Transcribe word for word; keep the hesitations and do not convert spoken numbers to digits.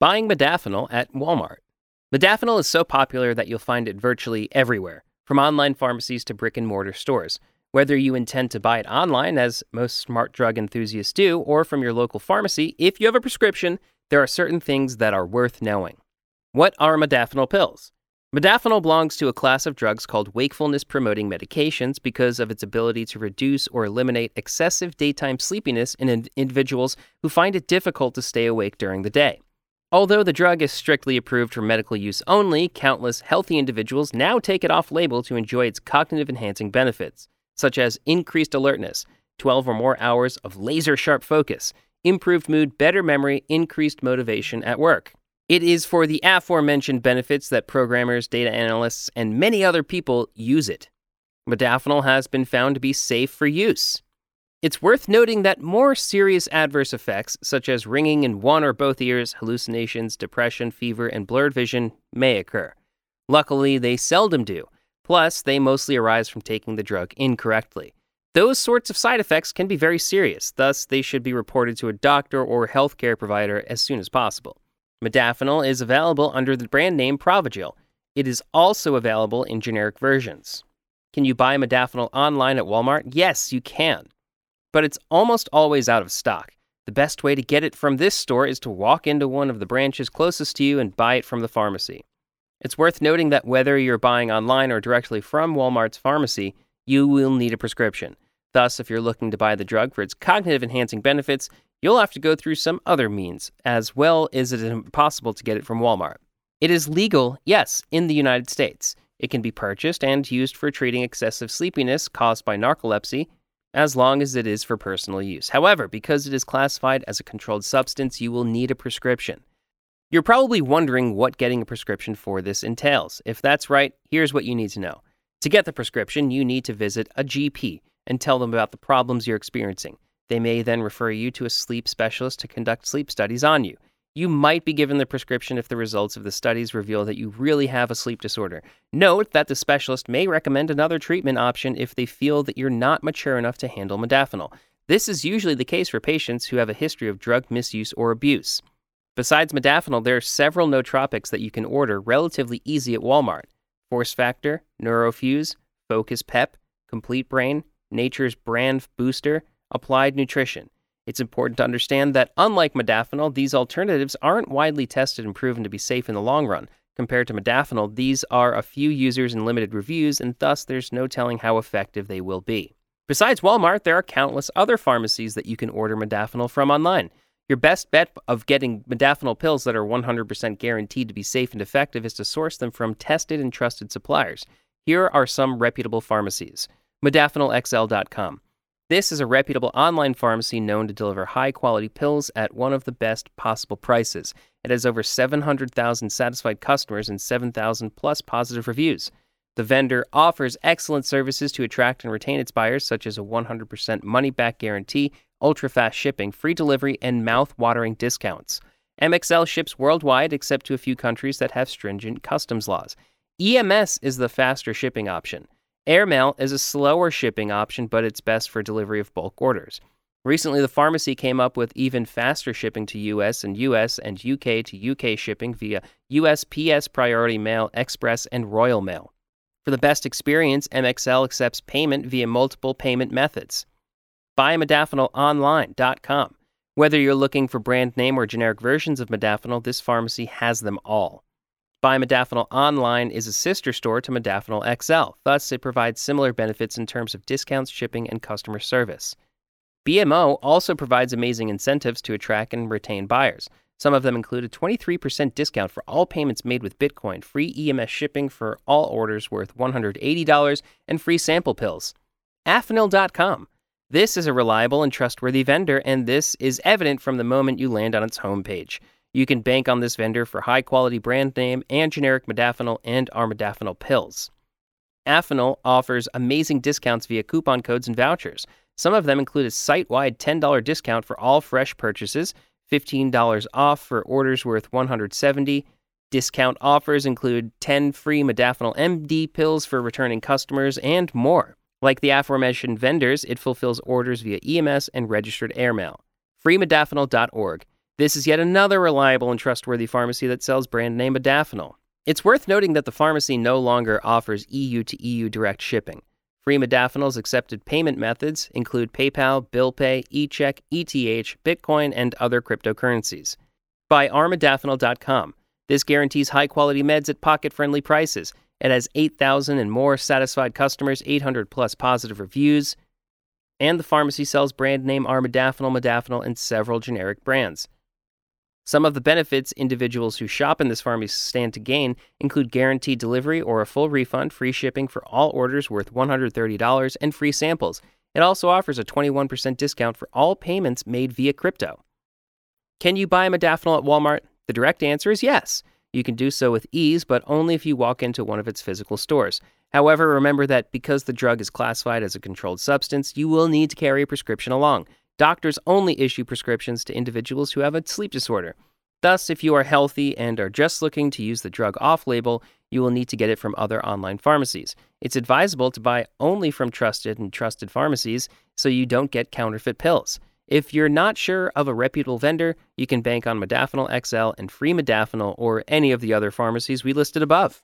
Buying modafinil at Walmart. Modafinil is so popular that you'll find it virtually everywhere, from online pharmacies to brick-and-mortar stores. Whether you intend to buy it online, as most smart drug enthusiasts do, or from your local pharmacy, if you have a prescription, there are certain things that are worth knowing. What are modafinil pills? Modafinil belongs to a class of drugs called wakefulness-promoting medications because of its ability to reduce or eliminate excessive daytime sleepiness in individuals who find it difficult to stay awake during the day. Although the drug is strictly approved for medical use only, countless healthy individuals now take it off-label to enjoy its cognitive-enhancing benefits, such as increased alertness, twelve or more hours of laser-sharp focus, improved mood, better memory, increased motivation at work. It is for the aforementioned benefits that programmers, data analysts, and many other people use it. Modafinil has been found to be safe for use. It's worth noting that more serious adverse effects, such as ringing in one or both ears, hallucinations, depression, fever, and blurred vision, may occur. Luckily, they seldom do. Plus, they mostly arise from taking the drug incorrectly. Those sorts of side effects can be very serious, thus they should be reported to a doctor or healthcare provider as soon as possible. Modafinil is available under the brand name Provigil. It is also available in generic versions. Can you buy modafinil online at Walmart? Yes, you can. But it's almost always out of stock. The best way to get it from this store is to walk into one of the branches closest to you and buy it from the pharmacy. It's worth noting that whether you're buying online or directly from Walmart's pharmacy, you will need a prescription. Thus, if you're looking to buy the drug for its cognitive-enhancing benefits, you'll have to go through some other means, as well as it is impossible to get it from Walmart. It is legal, yes, in the United States. It can be purchased and used for treating excessive sleepiness caused by narcolepsy, as long as it is for personal use. However, because it is classified as a controlled substance, you will need a prescription. You're probably wondering what getting a prescription for this entails. If that's right, here's what you need to know. To get the prescription, you need to visit a G P and tell them about the problems you're experiencing. They may then refer you to a sleep specialist to conduct sleep studies on you. You might be given the prescription if the results of the studies reveal that you really have a sleep disorder. Note that the specialist may recommend another treatment option if they feel that you're not mature enough to handle modafinil. This is usually the case for patients who have a history of drug misuse or abuse. Besides modafinil, there are several nootropics that you can order relatively easy at Walmart. Force Factor, Neurofuse, Focus Pep, Complete Brain, Nature's Brand Booster, Applied Nutrition. It's important to understand that, unlike modafinil, these alternatives aren't widely tested and proven to be safe in the long run. Compared to modafinil, these are a few users and limited reviews, and thus there's no telling how effective they will be. Besides Walmart, there are countless other pharmacies that you can order modafinil from online. Your best bet of getting modafinil pills that are one hundred percent guaranteed to be safe and effective is to source them from tested and trusted suppliers. Here are some reputable pharmacies. modafinil x l dot com. This is a reputable online pharmacy known to deliver high-quality pills at one of the best possible prices. It has over seven hundred thousand satisfied customers and seven thousand plus positive reviews. The vendor offers excellent services to attract and retain its buyers, such as a one hundred percent money-back guarantee, ultra-fast shipping, free delivery, and mouth-watering discounts. M X L ships worldwide except to a few countries that have stringent customs laws. E M S is the faster shipping option. Airmail is a slower shipping option, but it's best for delivery of bulk orders. Recently, the pharmacy came up with even faster shipping to U S and U S and U K to U K shipping via U S P S Priority Mail, Express, and Royal Mail. For the best experience, M X L accepts payment via multiple payment methods. Buy modafinil online dot com. Whether you're looking for brand name or generic versions of modafinil, this pharmacy has them all. Buy Modafinil Online is a sister store to Modafinil X L, thus it provides similar benefits in terms of discounts, shipping, and customer service. B M O also provides amazing incentives to attract and retain buyers. Some of them include a twenty-three percent discount for all payments made with Bitcoin, free E M S shipping for all orders worth one hundred eighty dollars, and free sample pills. Afinil dot com. This is a reliable and trustworthy vendor, and this is evident from the moment you land on its homepage. You can bank on this vendor for high-quality brand name and generic modafinil and armodafinil pills. Afinil offers amazing discounts via coupon codes and vouchers. Some of them include a site-wide ten dollars discount for all fresh purchases, fifteen dollars off for orders worth one hundred seventy dollars. Discount offers include ten free modafinil M D pills for returning customers and more. Like the aforementioned vendors, it fulfills orders via E M S and registered airmail. free modafinil dot org. This is yet another reliable and trustworthy pharmacy that sells brand name modafinil. It's worth noting that the pharmacy no longer offers E U to E U direct shipping. Free Modafinil's accepted payment methods include PayPal, BillPay, eCheck, E T H, Bitcoin, and other cryptocurrencies. Buy armodafinil dot com. This guarantees high-quality meds at pocket-friendly prices. It has eight thousand and more satisfied customers, eight hundred plus positive reviews, and the pharmacy sells brand name armodafinil, modafinil, and several generic brands. Some of the benefits individuals who shop in this pharmacy stand to gain include guaranteed delivery or a full refund, free shipping for all orders worth one hundred thirty dollars, and free samples. It also offers a twenty-one percent discount for all payments made via crypto. Can you buy modafinil at Walmart? The direct answer is yes. You can do so with ease, but only if you walk into one of its physical stores. However, remember that because the drug is classified as a controlled substance, you will need to carry a prescription along. Doctors only issue prescriptions to individuals who have a sleep disorder. Thus, if you are healthy and are just looking to use the drug off-label, you will need to get it from other online pharmacies. It's advisable to buy only from trusted and trusted pharmacies so you don't get counterfeit pills. If you're not sure of a reputable vendor, you can bank on Modafinil X L and Free Modafinil or any of the other pharmacies we listed above.